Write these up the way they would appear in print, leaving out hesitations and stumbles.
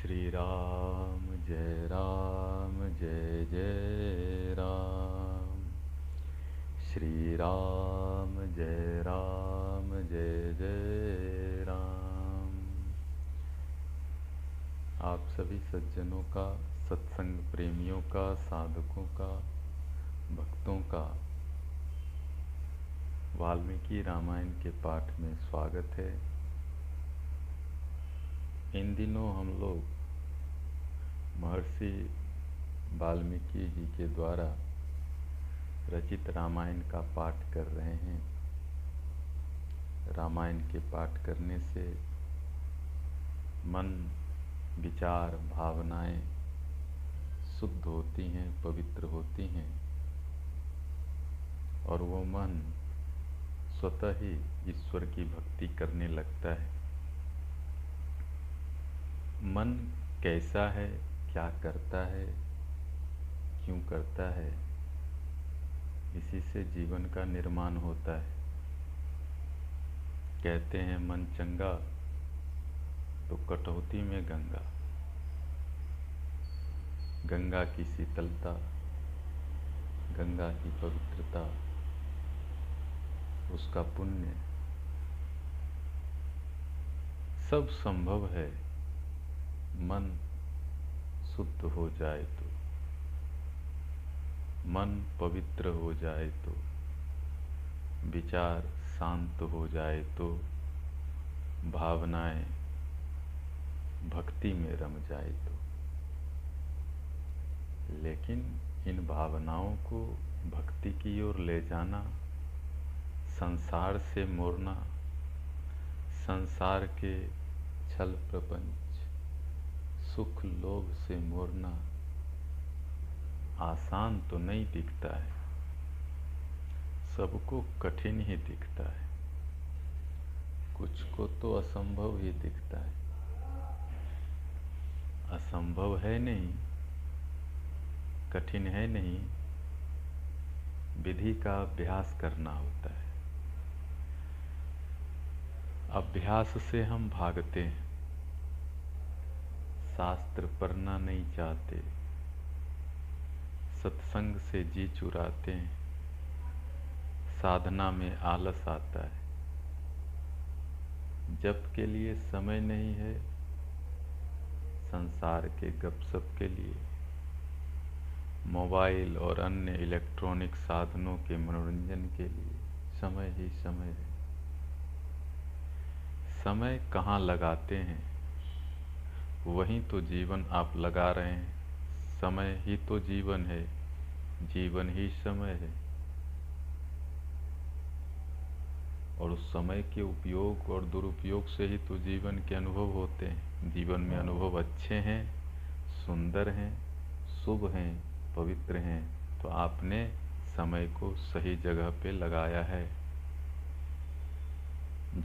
राम जय जय राम श्री राम जय जय राम। आप सभी सज्जनों का, सत्संग प्रेमियों का, साधकों का, भक्तों का वाल्मीकि रामायण के पाठ में स्वागत है। इन दिनों हम लोग महर्षि वाल्मीकि जी के द्वारा रचित रामायण का पाठ कर रहे हैं। रामायण के पाठ करने से मन, विचार, भावनाएं शुद्ध होती हैं, पवित्र होती हैं और वो मन स्वतः ही ईश्वर की भक्ति करने लगता है। मन कैसा है, क्या करता है, क्यों करता है, इसी से जीवन का निर्माण होता है। कहते हैं मन चंगा तो कटौती में गंगा, गंगा की शीतलता, गंगा की पवित्रता, उसका पुण्य सब संभव है मन शुद्ध हो जाए तो, मन पवित्र हो जाए तो, विचार शांत हो जाए तो, भावनाएं भक्ति में रम जाए तो। लेकिन इन भावनाओं को भक्ति की ओर ले जाना, संसार से मोड़ना, संसार के छल प्रपंच, सुख लोभ से मोड़ना आसान तो नहीं दिखता है, सबको कठिन ही दिखता है, कुछ को तो असंभव ही दिखता है। असंभव है नहीं, कठिन है नहीं, विधि का अभ्यास करना होता है। अभ्यास से हम भागते हैं, शास्त्र पढ़ना नहीं चाहते, सत्संग से जी चुराते हैं, साधना में आलस आता है, जप के लिए समय नहीं है, संसार के गपशप के लिए, मोबाइल और अन्य इलेक्ट्रॉनिक साधनों के मनोरंजन के लिए समय ही समय है। समय कहाँ लगाते हैं, वहीं तो जीवन आप लगा रहे हैं। समय ही तो जीवन है, जीवन ही समय है और उस समय के उपयोग और दुरुपयोग से ही तो जीवन के अनुभव होते हैं। जीवन में अनुभव अच्छे हैं, सुंदर हैं, शुभ हैं, पवित्र हैं तो आपने समय को सही जगह पे लगाया है।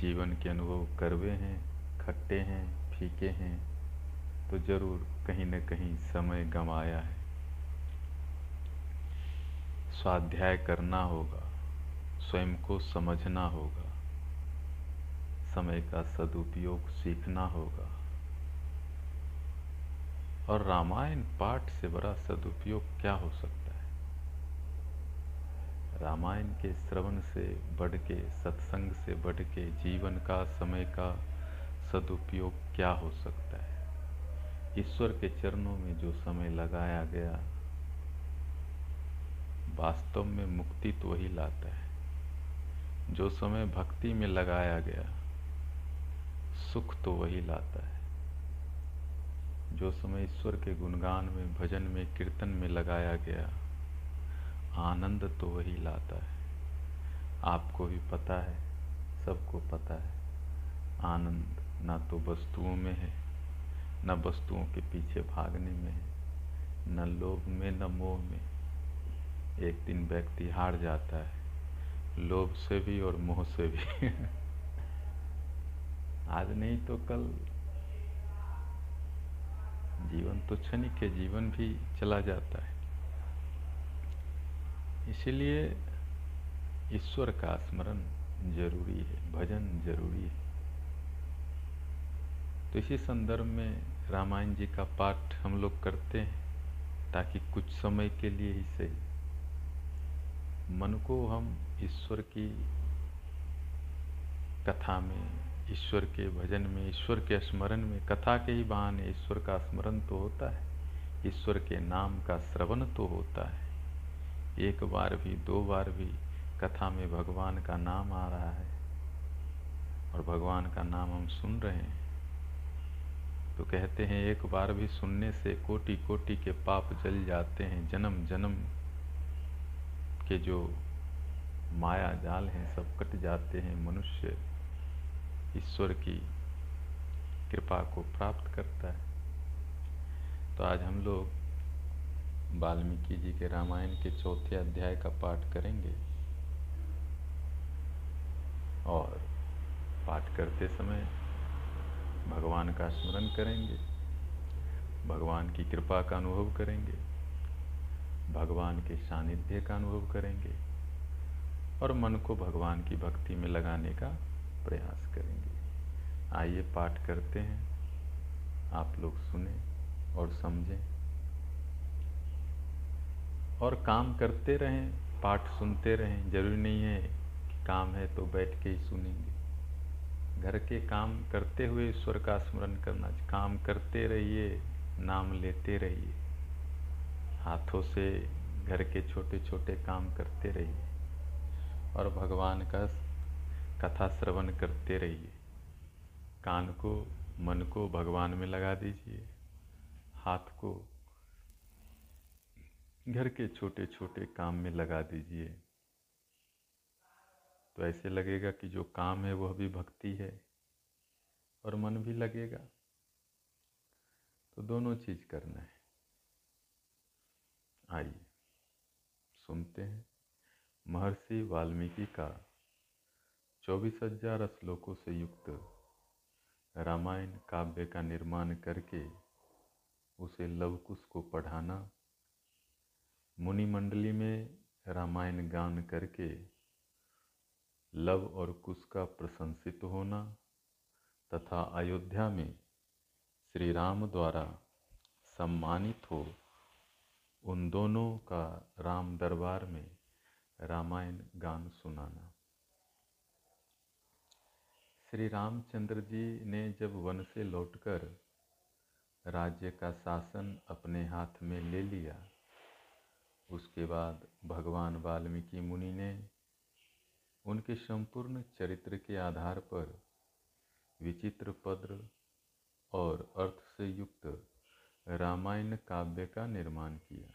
जीवन के अनुभव कड़वे हैं, खट्टे हैं, फीके हैं तो जरूर कहीं न कहीं समय गंवाया है। स्वाध्याय करना होगा, स्वयं को समझना होगा, समय का सदुपयोग सीखना होगा और रामायण पाठ से बड़ा सदुपयोग क्या हो सकता है। रामायण के श्रवण से बढ़ के, सत्संग से बढ़ के जीवन का, समय का सदुपयोग क्या हो सकता है। ईश्वर के चरणों में जो समय लगाया गया वास्तव में मुक्ति तो वही लाता है। जो समय भक्ति में लगाया गया सुख तो वही लाता है। जो समय ईश्वर के गुणगान में, भजन में, कीर्तन में लगाया गया आनंद तो वही लाता है। आपको भी पता है, सबको पता है, आनंद ना तो वस्तुओं में है, न वस्तुओं के पीछे भागने में, न लोभ में, न मोह में। एक दिन व्यक्ति हार जाता है, लोभ से भी और मोह से भी। आज नहीं तो कल। जीवन तो क्षणिक है, जीवन भी चला जाता है। इसलिए ईश्वर का स्मरण जरूरी है, भजन जरूरी है। तो इसी संदर्भ में रामायण जी का पाठ हम लोग करते हैं ताकि कुछ समय के लिए ही सही मन को हम ईश्वर की कथा में, ईश्वर के भजन में, ईश्वर के स्मरण में, कथा के ही बहाने ईश्वर का स्मरण तो होता है, ईश्वर के नाम का श्रवण तो होता है। एक बार भी दो बार भी कथा में भगवान का नाम आ रहा है और भगवान का नाम हम सुन रहे हैं तो कहते हैं एक बार भी सुनने से कोटि कोटि के पाप जल जाते हैं, जन्म जन्म के जो माया जाल हैं सब कट जाते हैं, मनुष्य ईश्वर की कृपा को प्राप्त करता है। तो आज हम लोग वाल्मीकि जी के रामायण के चौथे अध्याय का पाठ करेंगे और पाठ करते समय भगवान का स्मरण करेंगे, भगवान की कृपा का अनुभव करेंगे, भगवान के सानिध्य का अनुभव करेंगे और मन को भगवान की भक्ति में लगाने का प्रयास करेंगे। आइए पाठ करते हैं, आप लोग सुने और समझें और काम करते रहें, पाठ सुनते रहें। जरूरी नहीं है कि काम है तो बैठ के ही सुनेंगे, घर के काम करते हुए ईश्वर का स्मरण करना चाहिए। काम करते रहिए, नाम लेते रहिए, हाथों से घर के छोटे छोटे काम करते रहिए और भगवान का कथा श्रवण करते रहिए। कान को, मन को भगवान में लगा दीजिए, हाथ को घर के छोटे छोटे काम में लगा दीजिए तो ऐसे लगेगा कि जो काम है वह भी भक्ति है और मन भी लगेगा। तो दोनों चीज़ करना है। आइए सुनते हैं महर्षि वाल्मीकि का 24,000 श्लोकों से युक्त रामायण काव्य का निर्माण करके उसे लवकुश को पढ़ाना, मुनिमंडली में रामायण गान करके लव और कुश का प्रशंसित होना तथा अयोध्या में श्री राम द्वारा सम्मानित हो, उन दोनों का राम दरबार में रामायण गान सुनाना। श्री रामचंद्र जी ने जब वन से लौटकर राज्य का शासन अपने हाथ में ले लिया, उसके बाद भगवान वाल्मीकि मुनि ने उनके संपूर्ण चरित्र के आधार पर विचित्र पद्य और अर्थ से युक्त रामायण काव्य का निर्माण किया।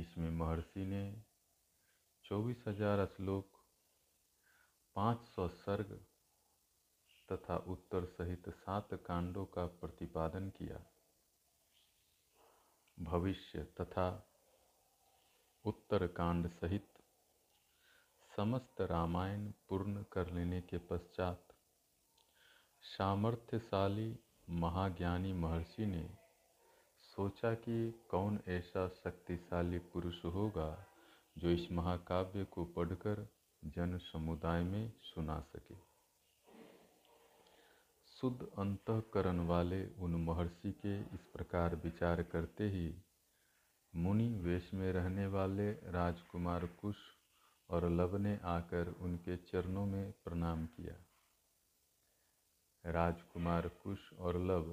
इसमें महर्षि ने 24,000 श्लोक, 500 सर्ग तथा उत्तर सहित 7 कांडों का प्रतिपादन किया। भविष्य तथा उत्तर कांड सहित समस्त रामायण पूर्ण कर लेने के पश्चात सामर्थ्यशाली महाज्ञानी महर्षि ने सोचा कि कौन ऐसा शक्तिशाली पुरुष होगा जो इस महाकाव्य को पढ़कर जन समुदाय में सुना सके। शुद्ध अंतःकरण वाले उन महर्षि के इस प्रकार विचार करते ही मुनि वेश में रहने वाले राजकुमार कुश और लव ने आकर उनके चरणों में प्रणाम किया। राजकुमार कुश और लव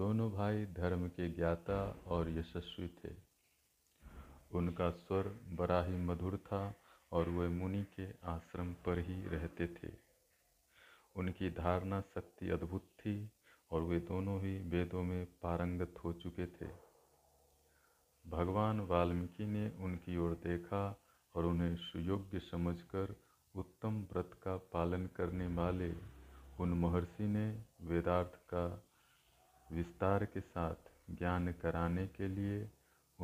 दोनों भाई धर्म के ज्ञाता और यशस्वी थे। उनका स्वर बड़ा ही मधुर था और वे मुनि के आश्रम पर ही रहते थे। उनकी धारणा शक्ति अद्भुत थी और वे दोनों ही वेदों में पारंगत हो चुके थे। भगवान वाल्मीकि ने उनकी ओर देखा और उन्हें सुयोग्य समझकर उत्तम व्रत का पालन करने वाले उन महर्षि ने वेदार्थ का विस्तार के साथ ज्ञान कराने के लिए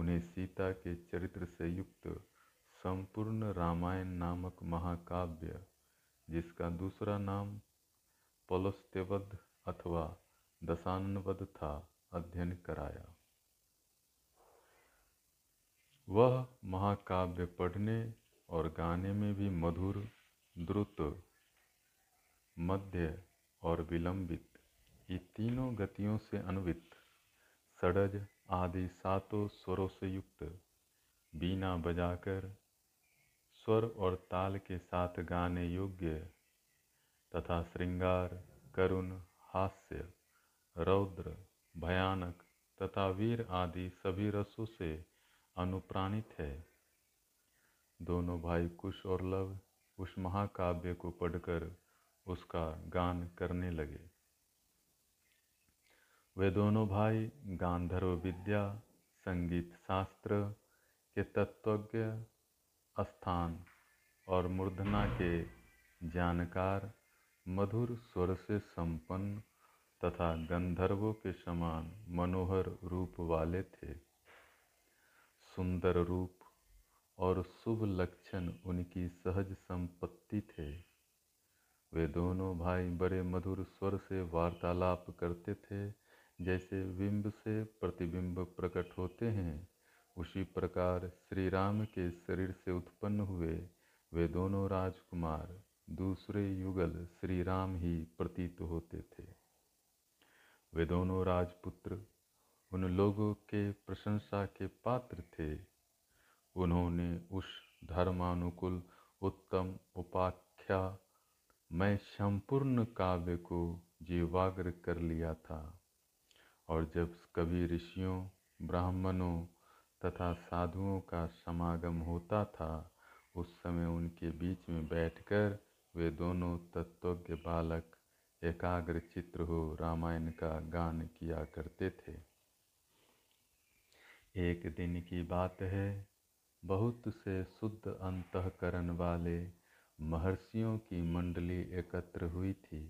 उन्हें सीता के चरित्र से युक्त संपूर्ण रामायण नामक महाकाव्य, जिसका दूसरा नाम पोलस्त्यवद अथवा दशाननवद था, अध्ययन कराया। वह महाकाव्य पढ़ने और गाने में भी मधुर, द्रुत, मध्य और विलंबित ये तीनों गतियों से अनुवित, षड्ज आदि सातों स्वरों से युक्त, बीना बजाकर स्वर और ताल के साथ गाने योग्य तथा श्रृंगार, करुण, हास्य, रौद्र, भयानक तथा वीर आदि सभी रसों से अनुप्राणित है। दोनों भाई कुश और लव उस महाकाव्य को पढ़कर उसका गान करने लगे। वे दोनों भाई गांधर्व विद्या, संगीत शास्त्र के तत्वज्ञ, स्थान और मूर्धना के जानकार, मधुर स्वर से संपन्न तथा गंधर्वों के समान मनोहर रूप वाले थे। सुंदर रूप और शुभ लक्षण उनकी सहज संपत्ति थे। वे दोनों भाई बड़े मधुर स्वर से वार्तालाप करते थे। जैसे बिंब से प्रतिबिंब प्रकट होते हैं, उसी प्रकार श्री राम के शरीर से उत्पन्न हुए वे दोनों राजकुमार दूसरे युगल श्री राम ही प्रतीत होते थे। वे दोनों राजपुत्र उन लोगों के प्रशंसा के पात्र थे। उन्होंने उस धर्मानुकूल उत्तम उपाख्या मैं संपूर्ण काव्य को जीवाग्र कर लिया था, और जब कभी ऋषियों, ब्राह्मणों तथा साधुओं का समागम होता था, उस समय उनके बीच में बैठकर वे दोनों तत्वज्ञ बालक एकाग्र चित्र हो रामायण का गान किया करते थे। एक दिन की बात है, बहुत से शुद्ध अंतःकरण वाले महर्षियों की मंडली एकत्र हुई थी।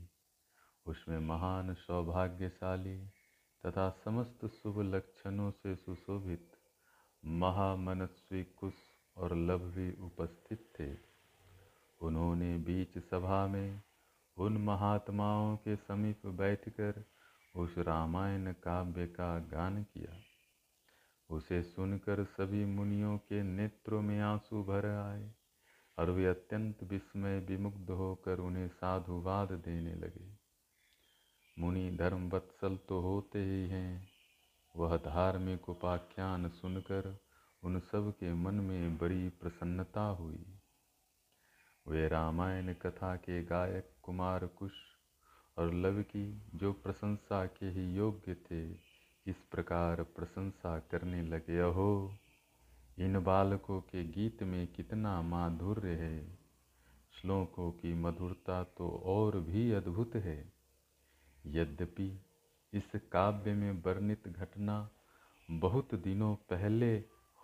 उसमें महान, सौभाग्यशाली तथा समस्त शुभ लक्षणों से सुशोभित महामनस्वी कुश और लव भी उपस्थित थे। उन्होंने बीच सभा में उन महात्माओं के समीप बैठकर उस रामायण काव्य का गान किया। उसे सुनकर सभी मुनियों के नेत्रों में आंसू भर आए और वे अत्यंत विस्मय विमुग्ध होकर उन्हें साधुवाद देने लगे। मुनि धर्म वत्सल तो होते ही हैं, वह धार्मिक उपाख्यान सुनकर उन सब के मन में बड़ी प्रसन्नता हुई। वे रामायण कथा के गायक कुमार कुश और लव की, जो प्रशंसा के ही योग्य थे, इस प्रकार प्रशंसा करने लगे। अहो, इन बालकों के गीत में कितना माधुर्य है, श्लोकों की मधुरता तो और भी अद्भुत है। यद्यपि इस काव्य में वर्णित घटना बहुत दिनों पहले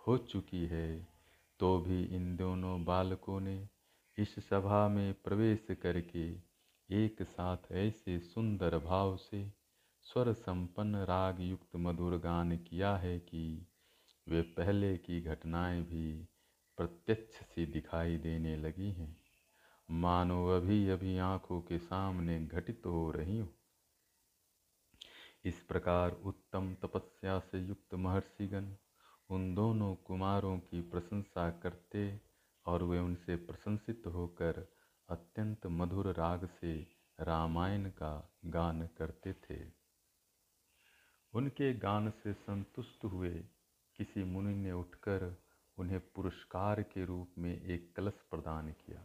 हो चुकी है, तो भी इन दोनों बालकों ने इस सभा में प्रवेश करके एक साथ ऐसे सुंदर भाव से स्वर संपन्न राग युक्त मधुर गान किया है कि वे पहले की घटनाएं भी प्रत्यक्ष सी दिखाई देने लगी हैं, मानो अभी अभी आँखों के सामने घटित हो रही हो। इस प्रकार उत्तम तपस्या से युक्त महर्षिगण उन दोनों कुमारों की प्रशंसा करते और वे उनसे प्रशंसित होकर अत्यंत मधुर राग से रामायण का गान करते थे। उनके गान से संतुष्ट हुए किसी मुनि ने उठकर उन्हें पुरस्कार के रूप में एक कलश प्रदान किया।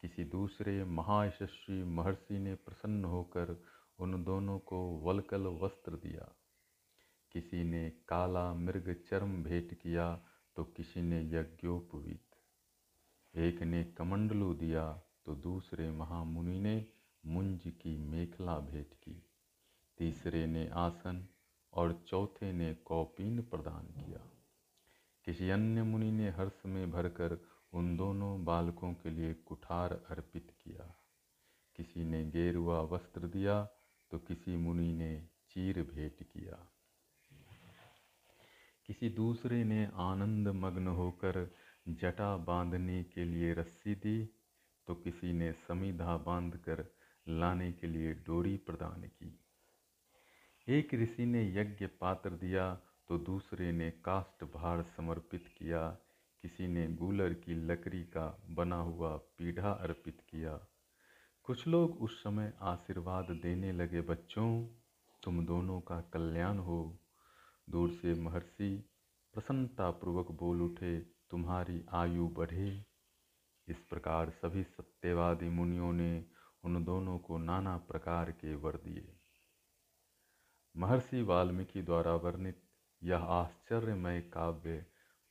किसी दूसरे महायशस्वी महर्षि ने प्रसन्न होकर उन दोनों को वलकल वस्त्र दिया। किसी ने काला मृग चर्म भेंट किया तो किसी ने यज्ञोपवीत। एक ने कमंडलू दिया तो दूसरे महामुनि ने मुंज की मेखला भेंट की, तीसरे ने आसन और चौथे ने कौपीन प्रदान किया। किसी अन्य मुनि ने हर्ष में भरकर उन दोनों बालकों के लिए कुठार अर्पित किया। किसी ने गेरुआ वस्त्र दिया तो किसी मुनि ने चीर भेंट किया। किसी दूसरे ने आनंद मग्न होकर जटा बांधने के लिए रस्सी दी तो किसी ने समीधा बांधकर लाने के लिए डोरी प्रदान की। एक ऋषि ने यज्ञ पात्र दिया तो दूसरे ने काष्ठ भार समर्पित किया। किसी ने गूलर की लकड़ी का बना हुआ पीढ़ा अर्पित किया, कुछ लोग उस समय आशीर्वाद देने लगे, बच्चों तुम दोनों का कल्याण हो। दूर से महर्षि प्रसन्नतापूर्वक बोल उठे, तुम्हारी आयु बढ़े। इस प्रकार सभी सत्यवादी मुनियों ने उन दोनों को नाना प्रकार के वर दिए। महर्षि वाल्मीकि द्वारा वर्णित यह आश्चर्यमय काव्य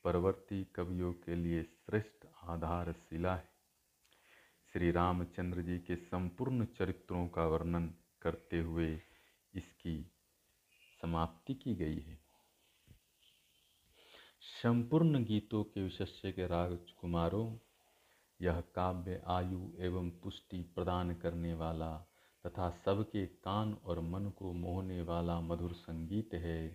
परवर्ती कवियों के लिए श्रेष्ठ आधारशिला है। श्री रामचंद्र जी के संपूर्ण चरित्रों का वर्णन करते हुए इसकी समाप्ति की गई है। संपूर्ण गीतों के विशेष्य के राजकुमारों, यह काव्य आयु एवं पुष्टि प्रदान करने वाला तथा सबके कान और मन को मोहने वाला मधुर संगीत है।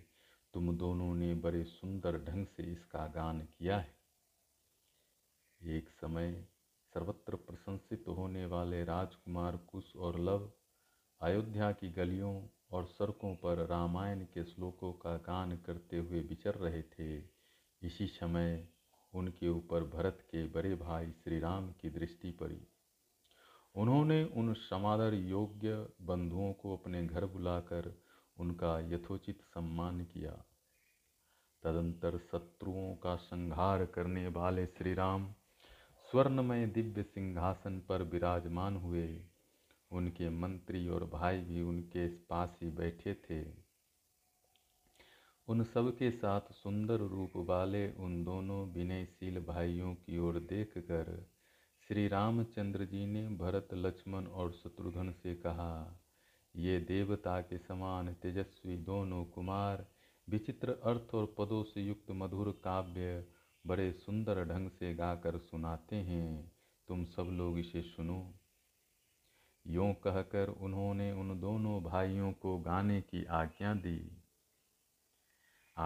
तुम दोनों ने बड़े सुंदर ढंग से इसका गान किया है। एक समय सर्वत्र प्रशंसित होने वाले राजकुमार कुश और लव अयोध्या की गलियों और सड़कों पर रामायण के श्लोकों का गान करते हुए विचर रहे थे। इसी समय उनके ऊपर भरत के बड़े भाई श्री राम की दृष्टि पड़ी। उन्होंने उन समादर योग्य बंधुओं को अपने घर बुलाकर उनका यथोचित सम्मान किया। तदंतर शत्रुओं का संहार करने वाले श्री राम स्वर्णमय दिव्य सिंहासन पर विराजमान हुए। उनके मंत्री और भाई भी उनके पास ही बैठे थे। उन सबके साथ सुंदर रूप वाले उन दोनों विनयशील भाइयों की ओर देखकर श्री रामचंद्र जी ने भरत, लक्ष्मण और शत्रुघ्न से कहा, ये देवता के समान तेजस्वी दोनों कुमार विचित्र अर्थ और पदों से युक्त मधुर काव्य बड़े सुंदर ढंग से गाकर सुनाते हैं, तुम सब लोग इसे सुनो। यों कहकर उन्होंने उन दोनों भाइयों को गाने की आज्ञा दी।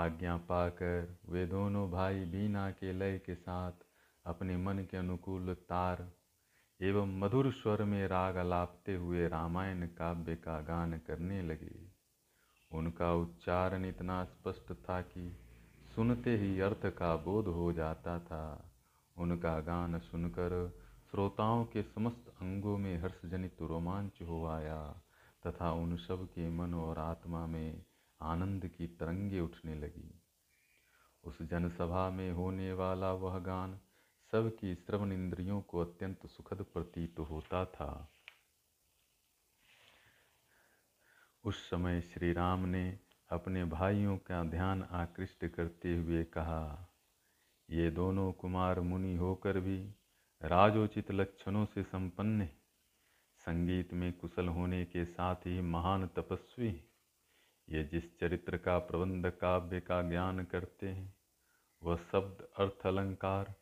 आज्ञा पाकर वे दोनों भाई बीना के लय के साथ अपने मन के अनुकूल तार एवं मधुर स्वर में राग आलापते हुए रामायण काव्य का गान करने लगे। उनका उच्चारण इतना स्पष्ट था कि सुनते ही अर्थ का बोध हो जाता था। उनका गान सुनकर श्रोताओं के समस्त अंगों में हर्षजनित रोमांच हो आया तथा उन सब के मन और आत्मा में आनंद की तरंगे उठने लगी। उस जनसभा में होने वाला वह गान सबकी श्रवण इंद्रियों को अत्यंत सुखद प्रतीत होता था। उस समय श्री राम ने अपने भाइयों का ध्यान आकृष्ट करते हुए कहा, ये दोनों कुमार मुनि होकर भी राजोचित लक्षणों से संपन्न, संगीत में कुशल होने के साथ ही महान तपस्वी, ये जिस चरित्र का प्रबंध काव्य का ज्ञान करते हैं वह शब्द अर्थ अलंकार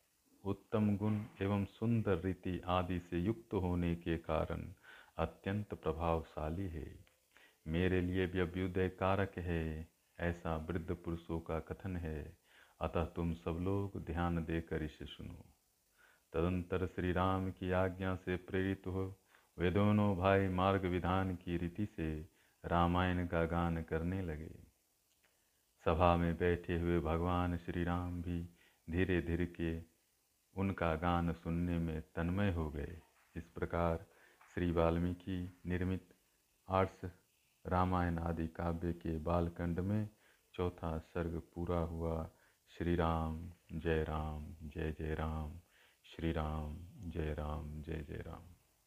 उत्तम गुण एवं सुंदर रीति आदि से युक्त होने के कारण अत्यंत प्रभावशाली है, मेरे लिए भी अभ्युदय कारक है, ऐसा वृद्ध पुरुषों का कथन है। अतः तुम सब लोग ध्यान देकर इसे सुनो। तदंतर श्री राम की आज्ञा से प्रेरित हो वे दोनों भाई मार्ग विधान की रीति से रामायण का गान करने लगे। सभा में बैठे हुए भगवान श्री राम भी धीरे धीरे के उनका गान सुनने में तन्मय हो गए। इस प्रकार श्री वाल्मीकि निर्मित आर्ष रामायण आदि काव्य के बालखंड में चौथा सर्ग पूरा हुआ। श्री राम जय जय राम, श्री राम जय जय राम।